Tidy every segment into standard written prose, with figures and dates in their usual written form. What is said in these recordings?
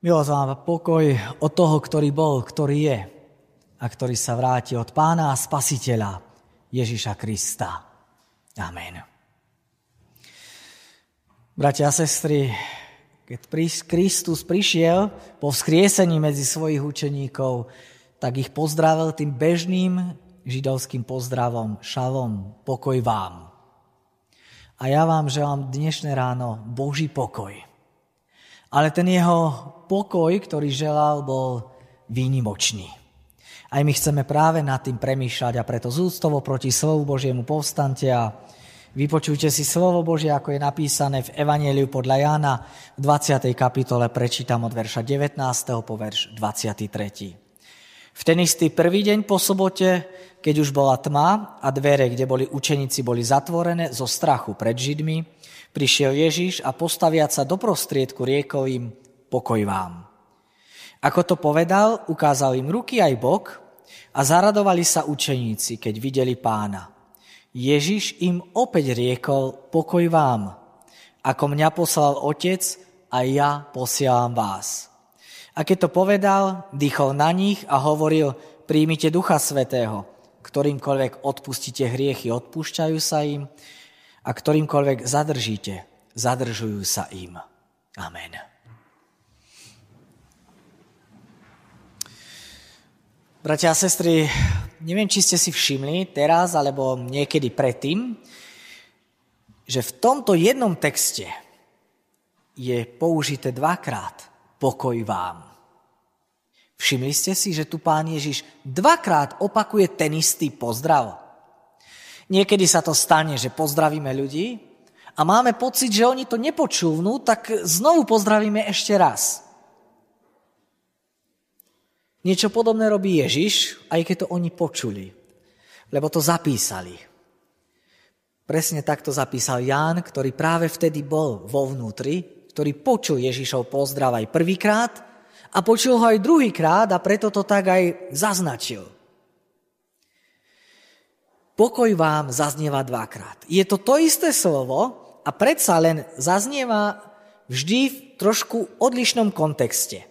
Milosť vám a pokoj od toho, ktorý bol, ktorý je a ktorý sa vráti, od Pána a Spasiteľa Ježiša Krista. Amen. Bratia a sestry, keď Kristus prišiel po vzkriesení medzi svojich učeníkov, tak ich pozdravil tým bežným židovským pozdravom, šalom, pokoj vám. A ja vám želám dnešné ráno Boží pokoj. Ale ten jeho pokoj, ktorý želal, bol výnimočný. Aj my chceme práve nad tým premýšľať, a preto z úctou proti slovu Božiemu povstante a vypočujte si slovo Božie, ako je napísané v Evanjeliu podľa Jána v 20. kapitole, prečítam od verša 19. po verš 23. V ten istý prvý deň po sobote, keď už bola tma a dvere, kde boli učeníci, boli zatvorené zo strachu pred Židmi, prišiel Ježiš a postaviac sa do prostriedku riekol im: pokoj vám. Ako to povedal, ukázal im ruky aj bok a zaradovali sa učeníci, keď videli Pána. Ježiš im opäť riekol: pokoj vám. Ako mňa poslal Otec, aj ja posielam vás. A keď to povedal, dýchol na nich a hovoril: príjmite Ducha Svätého, ktorýmkoľvek odpustíte hriechy, odpúšťajú sa im, a ktorýmkoľvek zadržíte, zadržujú sa im. Amen. Bratia a sestry, neviem, či ste si všimli teraz, alebo niekedy predtým, že v tomto jednom texte je použité dvakrát pokoj vám. Všimli ste si, že tu Pán Ježiš dvakrát opakuje ten istý pozdrav. Niekedy sa to stane, že pozdravíme ľudí a máme pocit, že oni to nepočúvnú, tak znovu pozdravíme ešte raz. Niečo podobné robí Ježiš, aj keď to oni počuli, lebo to zapísali. Presne takto zapísal Ján, ktorý práve vtedy bol vo vnútri, ktorý počul Ježišov pozdrav aj prvýkrát a počul ho aj druhýkrát, a preto to tak aj zaznačil. Pokoj vám zaznieva dvakrát. Je to to isté slovo a predsa len zaznieva vždy v trošku odlišnom kontexte.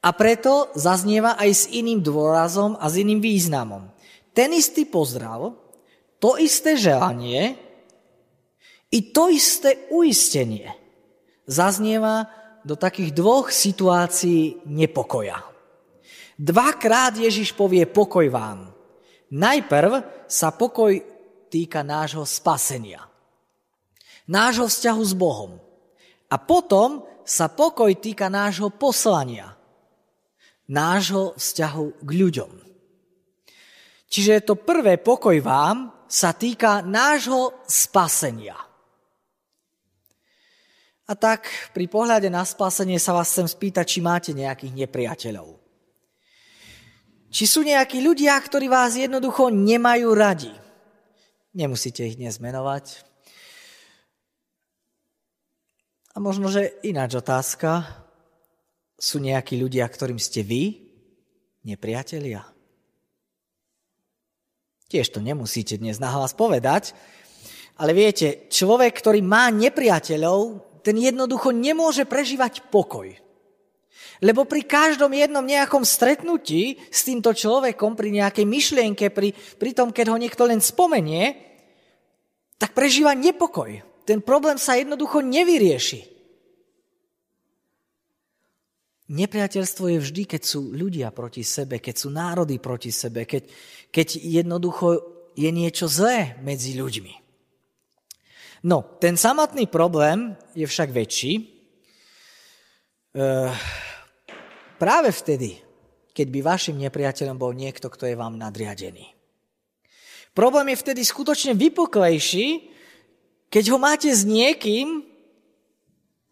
A preto zaznieva aj s iným dôrazom a s iným významom. Ten istý pozdrav, to isté želanie i to isté uistenie zaznieva do takých dvoch situácií nepokoja. Dvakrát Ježiš povie pokoj vám. Najprv sa pokoj týka nášho spasenia, nášho vzťahu s Bohom. A potom sa pokoj týka nášho poslania, nášho vzťahu k ľuďom. Čiže to prvé, pokoj vám, sa týka nášho spasenia. A tak pri pohľade na spasenie sa vás chcem spýtať, či máte nejakých nepriateľov. Či sú nejakí ľudia, ktorí vás jednoducho nemajú radi. Nemusíte ich dnes menovať. A možno, že ináč otázka. Sú nejakí ľudia, ktorým ste vy nepriatelia? Tiež to nemusíte dnes nahlas povedať, ale viete, človek, ktorý má nepriateľov, ten jednoducho nemôže prežívať pokoj. Lebo pri každom jednom nejakom stretnutí s týmto človekom, pri nejakej myšlienke, pri tom, keď ho niekto len spomenie, tak prežíva nepokoj. Ten problém sa jednoducho nevyrieši. Nepriateľstvo je vždy, keď sú ľudia proti sebe, keď sú národy proti sebe, keď jednoducho je niečo zlé medzi ľuďmi. No, ten samotný problém je však väčší práve vtedy, keď by vašim nepriateľom bol niekto, kto je vám nadriadený. Problém je vtedy skutočne vypuklejší, keď ho máte s niekým,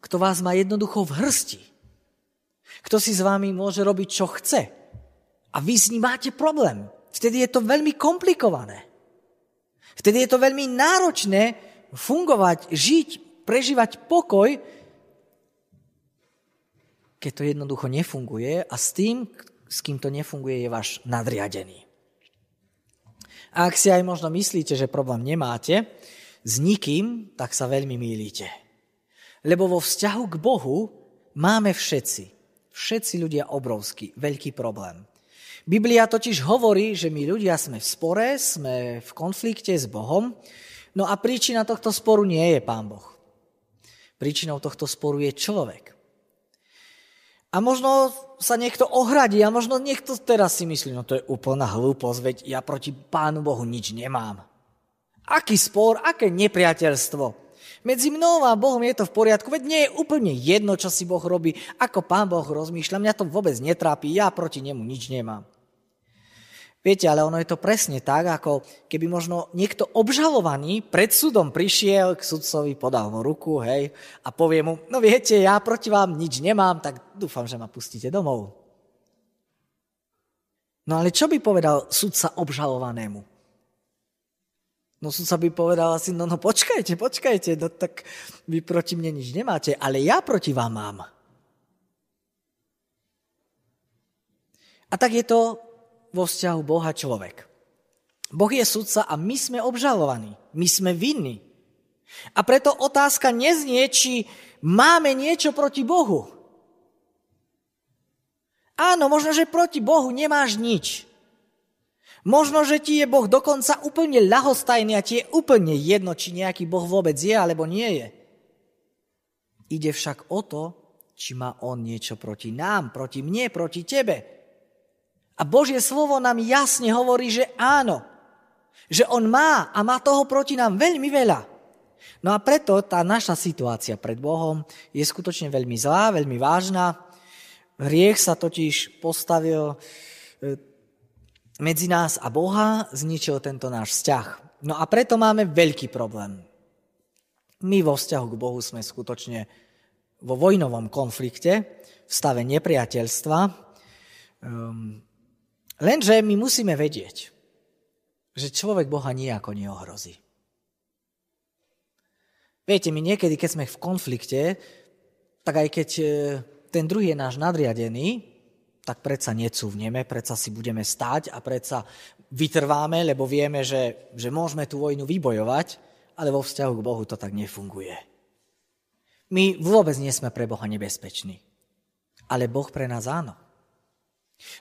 kto vás má jednoducho v hrsti. Kto si s vami môže robiť, čo chce. A vy s ním máte problém. Vtedy je to veľmi komplikované. Vtedy je to veľmi náročné fungovať, žiť, prežívať pokoj, keď to jednoducho nefunguje a s tým, s kým to nefunguje, je váš nadriadený. A ak si aj možno myslíte, že problém nemáte s nikým, tak sa veľmi mýlite. Lebo vo vzťahu k Bohu máme všetci Všetci ľudia obrovský, veľký problém. Biblia totiž hovorí, že my ľudia sme v spore, sme v konflikte s Bohom, no a príčina tohto sporu nie je Pán Boh. Príčinou tohto sporu je človek. A možno sa niekto ohradí a možno niekto teraz si myslí, no to je úplná hlúposť, veď ja proti Pánu Bohu nič nemám. Aký spor, aké nepriateľstvo. Medzi mnou a Bohom je to v poriadku, veď nie je úplne jedno, čo si Boh robí, ako Pán Boh rozmýšľa, mňa to vôbec netrápi, ja proti nemu nič nemám. Viete, ale ono je to presne tak, ako keby možno niekto obžalovaný pred súdom prišiel k sudcovi, podal mu ruku, hej, a povie mu, no viete, ja proti vám nič nemám, tak dúfam, že ma pustíte domov. No ale čo by povedal sudca obžalovanému? No sudca by povedal asi, no počkajte, no tak vy proti mne nič nemáte, ale ja proti vám mám. A tak je to vo vzťahu Boha človek. Boh je sudca a my sme obžalovaní, my sme vinní. A preto otázka neznie, či máme niečo proti Bohu. Áno, možno, že proti Bohu nemáš nič. Možno, že ti je Boh dokonca úplne ľahostajný a ti je úplne jedno, či nejaký Boh vôbec je, alebo nie je. Ide však o to, či má on niečo proti nám, proti mne, proti tebe. A Božie slovo nám jasne hovorí, že áno. Že on má a má toho proti nám veľmi veľa. No a preto tá naša situácia pred Bohom je skutočne veľmi zlá, veľmi vážna. Hriech sa totiž postavil medzi nás a Boha, zničil tento náš vzťah. No a preto máme veľký problém. My vo vzťahu k Bohu sme skutočne vo vojnovom konflikte, v stave nepriateľstva. Lenže my musíme vedieť, že človek Boha nijako neohrozí. Viete, my niekedy, keď sme v konflikte, tak aj keď ten druhý je náš nadriadený, tak predsa necúvneme, predsa si budeme stáť a predsa vytrváme, lebo vieme, že môžeme tú vojnu vybojovať, ale vo vzťahu k Bohu to tak nefunguje. My vôbec nie sme pre Boha nebezpeční, ale Boh pre nás áno.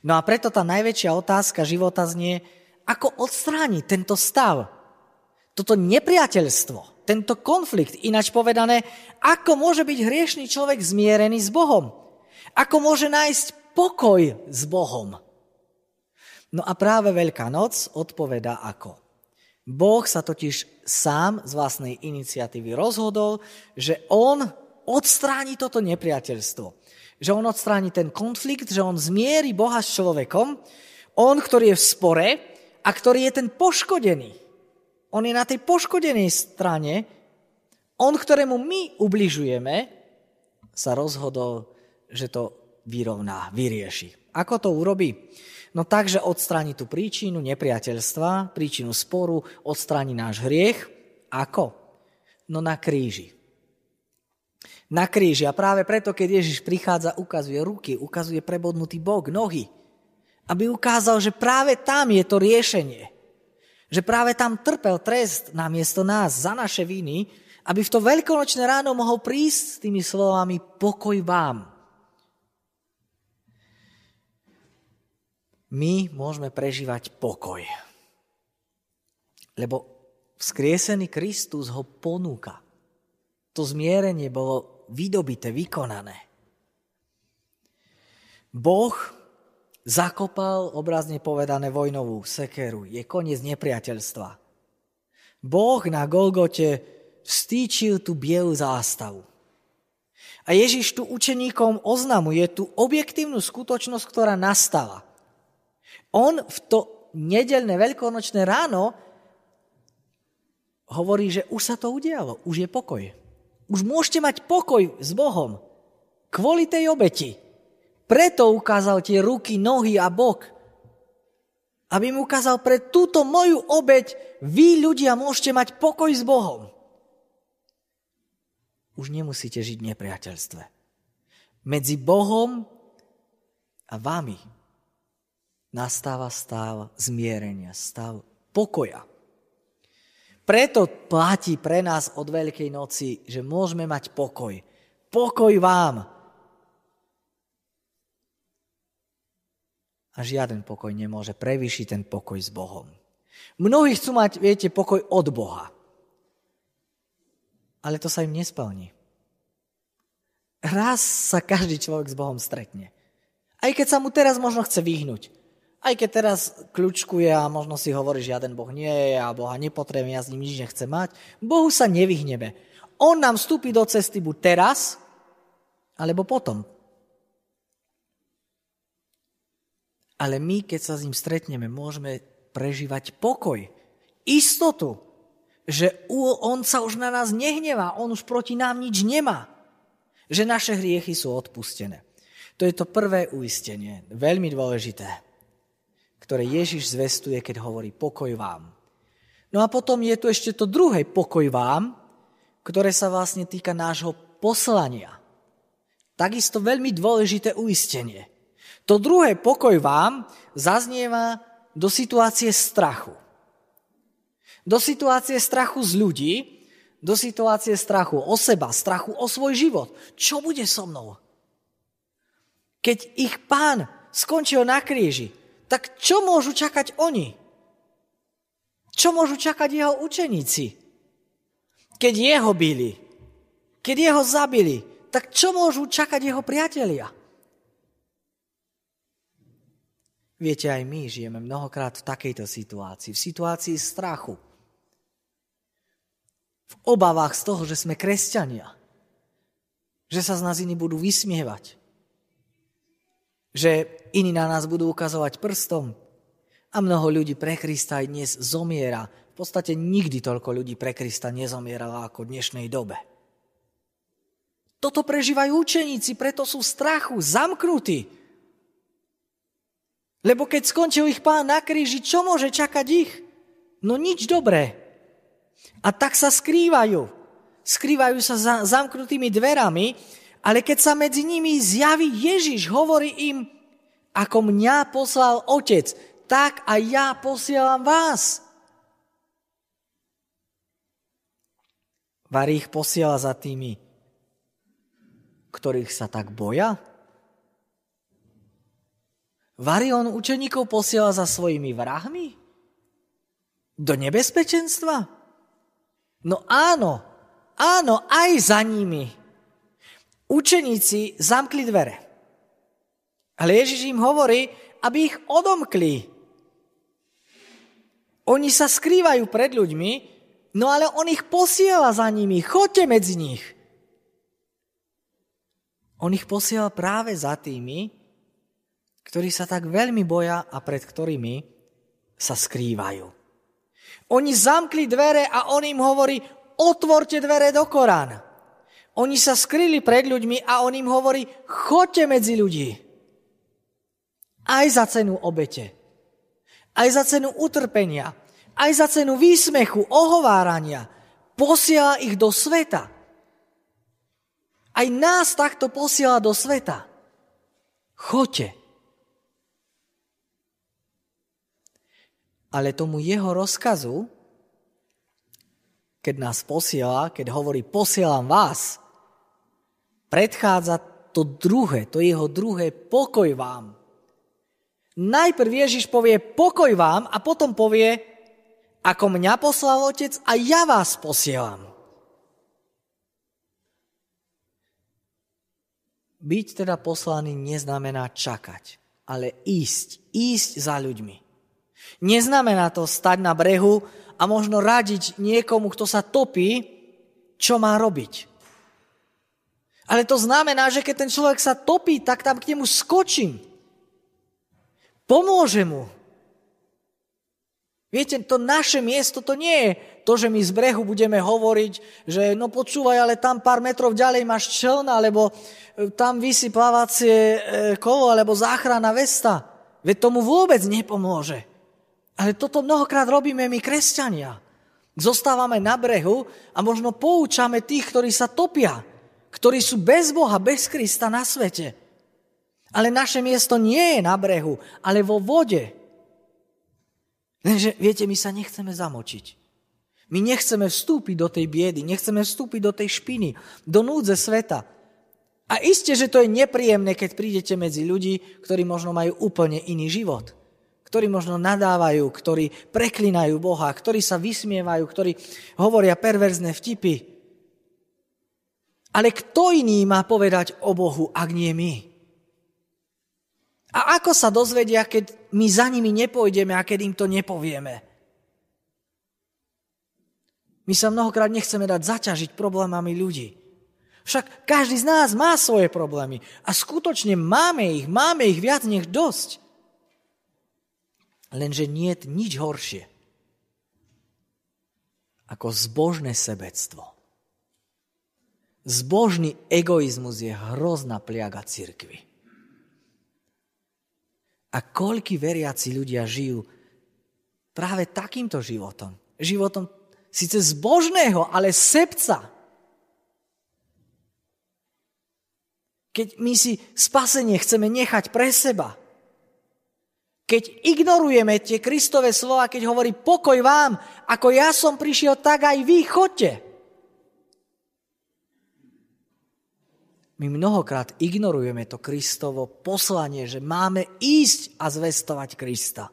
No a preto tá najväčšia otázka života znie, ako odstrániť tento stav, toto nepriateľstvo, tento konflikt, ináč povedané, ako môže byť hriešný človek zmierený s Bohom, ako môže nájsť pokoj s Bohom. No a práve Veľká noc odpovedá ako. Boh sa totiž sám z vlastnej iniciatívy rozhodol, že on odstráni toto nepriateľstvo. Že on odstráni ten konflikt, že on zmierí Boha s človekom. On, ktorý je v spore a ktorý je ten poškodený. On je na tej poškodenej strane. On, ktorému my ubližujeme, sa rozhodol, že to vyrovná, vyrieši. Ako to urobí? No tak, že odstráni tú príčinu nepriateľstva, príčinu sporu, odstráni náš hriech. Ako? No na kríži. Na kríži. A práve preto, keď Ježiš prichádza, ukazuje ruky, ukazuje prebodnutý bok, nohy. Aby ukázal, že práve tam je to riešenie. Že práve tam trpel trest namiesto nás za naše viny, aby v to veľkonočné ráno mohol prísť s tými slovami pokoj vám. My môžeme prežívať pokoj. Lebo vzkriesený Kristus ho ponúka. To zmierenie bolo vydobité, vykonané. Boh zakopal, obrazne povedané, vojnovú sekeru. Je koniec nepriateľstva. Boh na Golgote vstýčil tú bielu zástavu. A Ježiš tu učeníkom oznamuje tú objektívnu skutočnosť, ktorá nastala. On v to nedeľné veľkonočné ráno hovorí, že už sa to udialo, už je pokoj. Už môžete mať pokoj s Bohom kvôli tej obeti. Preto ukázal tie ruky, nohy a bok. Aby mu ukázal, pre túto moju obeť vy ľudia môžete mať pokoj s Bohom. Už nemusíte žiť v nepriateľstve. Medzi Bohom a vami nastáva stav zmierenia, stav pokoja. Preto platí pre nás od Veľkej noci, že môžeme mať pokoj. Pokoj vám. A žiaden pokoj nemôže prevýšiť ten pokoj s Bohom. Mnohí chcú mať, viete, pokoj od Boha. Ale to sa im nesplní. Raz sa každý človek s Bohom stretne. Aj keď sa mu teraz možno chce vyhnúť. Aj keď teraz kľúčkuje a možno si hovorí, že žiaden Boh nie je a Boha nepotrebujem, ja s ním nič nechcem mať. Bohu sa nevyhneme. On nám vstúpi do cesty buď teraz, alebo potom. Ale my, keď sa s ním stretneme, môžeme prežívať pokoj, istotu, že on sa už na nás nehnevá, on už proti nám nič nemá, že naše hriechy sú odpustené. To je to prvé uistenie, veľmi dôležité, ktoré Ježiš zvestuje, keď hovorí pokoj vám. No a potom je tu ešte to druhé pokoj vám, ktoré sa vlastne týka nášho poslania. Takisto veľmi dôležité uistenie. To druhé pokoj vám zaznieva do situácie strachu. Do situácie strachu z ľudí, do situácie strachu o seba, strachu o svoj život. Čo bude so mnou? Keď ich Pán skončil na kríži, tak čo môžu čakať oni? Čo môžu čakať jeho učeníci? Keď jeho bili, keď jeho zabili, tak čo môžu čakať jeho priatelia? Viete, aj my žijeme mnohokrát v takejto situácii, v situácii strachu. V obavách z toho, že sme kresťania, že sa z nás iní budú vysmievať, že iní na nás budú ukazovať prstom a mnoho ľudí pre Krista aj dnes zomiera. V podstate nikdy toľko ľudí pre Krista nezomieralo ako v dnešnej dobe. Toto prežívajú učeníci, preto sú v strachu, zamknutí. Lebo keď skončil ich Pán na kríži, čo môže čakať ich? No nič dobré. A tak sa skrývajú. Skrývajú sa za zamknutými dverami, ale keď sa medzi nimi zjaví Ježiš, hovorí im, ako mňa poslal Otec, tak aj ja posielam vás. Varí ich posiela za tými, ktorých sa tak boja? Varí on učeníkov posiela za svojimi vrahmi? Do nebezpečenstva? No áno, áno, aj za nimi. Učeníci zamkli dvere. Ale Ježiš im hovorí, aby ich odomkli. Oni sa skrývajú pred ľuďmi, no ale on ich posiela za nimi. Choďte medzi nich. On ich posiela práve za tými, ktorí sa tak veľmi boja a pred ktorými sa skrývajú. Oni zamkli dvere a on im hovorí, otvorte dvere do Korán. Oni sa skryli pred ľuďmi a on im hovorí, choďte medzi ľudí. Aj za cenu obete, aj za cenu utrpenia, aj za cenu výsmechu, ohovárania. Posiela ich do sveta. Aj nás takto posiela do sveta. Choďte. Ale tomu jeho rozkazu, keď nás posiela, keď hovorí posielam vás, predchádza to druhé, to jeho druhé pokoj vám. Najprv Ježiš povie pokoj vám a potom povie, ako mňa poslal Otec a ja vás posielam. Byť teda poslaný neznamená čakať, ale ísť za ľuďmi. Neznamená to stať na brehu a možno radiť niekomu, kto sa topí, čo má robiť. Ale to znamená, že keď ten človek sa topí, tak tam k nemu skočím. Pomôže mu. Viete, to naše miesto to nie je to, že my z brehu budeme hovoriť, že no počúvaj, ale tam pár metrov ďalej máš čln, alebo tam visí plávacie kolo, alebo záchranná vesta. Veď tomu vôbec nepomôže. Ale toto mnohokrát robíme my, kresťania. Zostávame na brehu a možno poučame tých, ktorí sa topia, ktorí sú bez Boha, bez Krista na svete. Ale naše miesto nie je na brehu, ale vo vode. Lenže, viete, my sa nechceme zamočiť. My nechceme vstúpiť do tej biedy, nechceme vstúpiť do tej špiny, do núdze sveta. A iste, že to je nepríjemné, keď prídete medzi ľudí, ktorí možno majú úplne iný život, ktorí možno nadávajú, ktorí preklinajú Boha, ktorí sa vysmievajú, ktorí hovoria perverzné vtipy. Ale kto iný má povedať o Bohu, ak nie my? A ako sa dozvedia, keď my za nimi nepôjdeme a keď im to nepovieme? My sa mnohokrát nechceme dať zaťažiť problémami ľudí. Však každý z nás má svoje problémy a skutočne máme ich viac než dosť. Lenže nie je nič horšie ako zbožné sebectvo. Zbožný egoizmus je hrozná pliaga cirkvi. A koľkí veriaci ľudia žijú práve takýmto životom. Životom síce zbožného, ale sebca. Keď my si spasenie chceme nechať pre seba, keď ignorujeme tie Kristove slova, keď hovorí pokoj vám, ako ja som prišiel, tak aj vy choďte. My mnohokrát ignorujeme to Kristovo poslanie, že máme ísť a zvestovať Krista.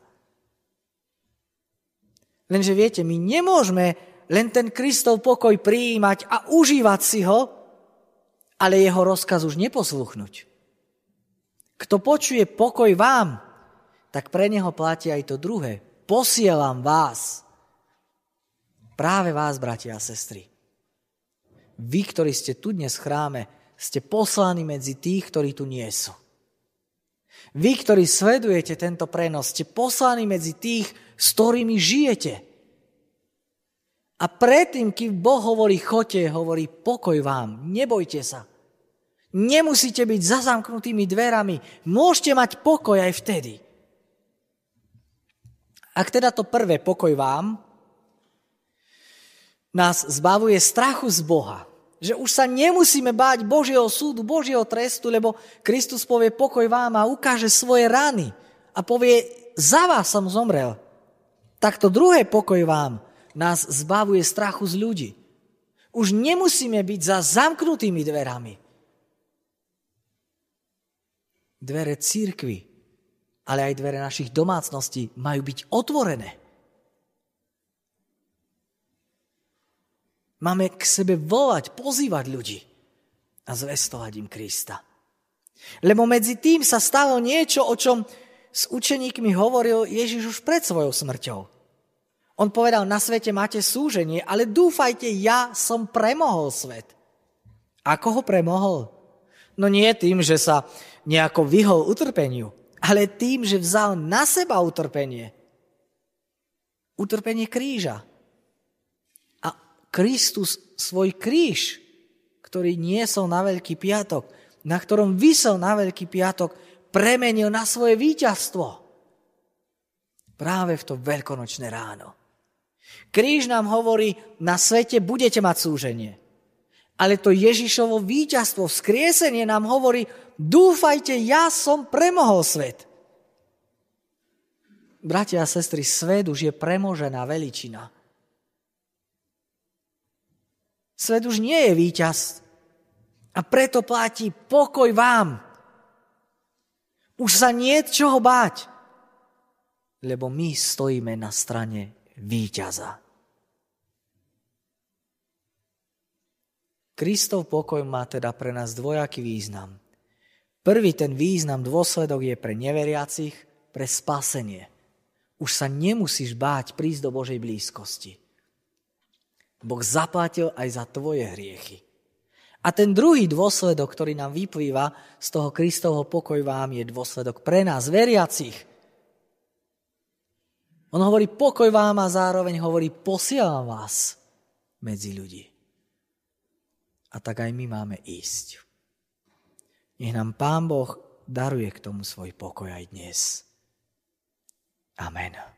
Lenže viete, my nemôžeme len ten Kristov pokoj prijímať a užívať si ho, ale jeho rozkaz už neposluchnúť. Kto počuje pokoj vám, tak pre neho platí aj to druhé. Posielam vás. Práve vás, bratia a sestry. Vy, ktorí ste tu dnes v chráme, ste poslaní medzi tých, ktorí tu nie sú. Vy, ktorí sledujete tento prenos, ste poslaní medzi tých, s ktorými žijete. A predtým, kým Boh hovorí choďte, hovorí pokoj vám, nebojte sa. Nemusíte byť za zamknutými dverami. Môžete mať pokoj aj vtedy. Ak teda to prvé, pokoj vám, nás zbavuje strachu z Boha. Že už sa nemusíme báť Božieho súdu, Božieho trestu, lebo Kristus povie pokoj vám a ukáže svoje rany. A povie, za vás som zomrel. Tak to druhé, pokoj vám, nás zbavuje strachu z ľudí. Už nemusíme byť za zamknutými dverami. Dvere cirkvi, ale aj dvere našich domácností majú byť otvorené. Máme k sebe volať, pozývať ľudí a zvestovať im Krista. Lebo medzi tým sa stalo niečo, o čom s učeníkmi hovoril Ježiš už pred svojou smrťou. On povedal, na svete máte súženie, ale dúfajte, ja som premohol svet. Ako ho premohol? No nie tým, že sa nejako vyhol utrpeniu, ale tým, že vzal na seba utrpenie. Utrpenie kríža. A Kristus svoj kríž, ktorý niesol na Veľký piatok, na ktorom visel na Veľký piatok, premenil na svoje víťazstvo. Práve v to veľkonočné ráno. Kríž nám hovorí, na svete budete mať súženie. Ale to Ježišovo víťazstvo, vzkriesenie nám hovorí, dúfajte, ja som premohol svet. Bratia a sestry, svet už je premožená veličina. Svet už nie je víťaz. A preto platí pokoj vám. Už sa nie je čoho báť, lebo my stojíme na strane víťaza. Kristov pokoj má teda pre nás dvojaký význam. Prvý ten význam, dôsledok je pre neveriacich, pre spasenie. Už sa nemusíš báť prísť do Božej blízkosti. Boh zaplatil aj za tvoje hriechy. A ten druhý dôsledok, ktorý nám vyplýva z toho Kristovho pokoj vám, je dôsledok pre nás, veriacich. On hovorí pokoj vám a zároveň hovorí posielam vás medzi ľudí. A tak aj my máme ísť. Nech nám Pán Boh daruje k tomu svoj pokoj aj dnes. Amen.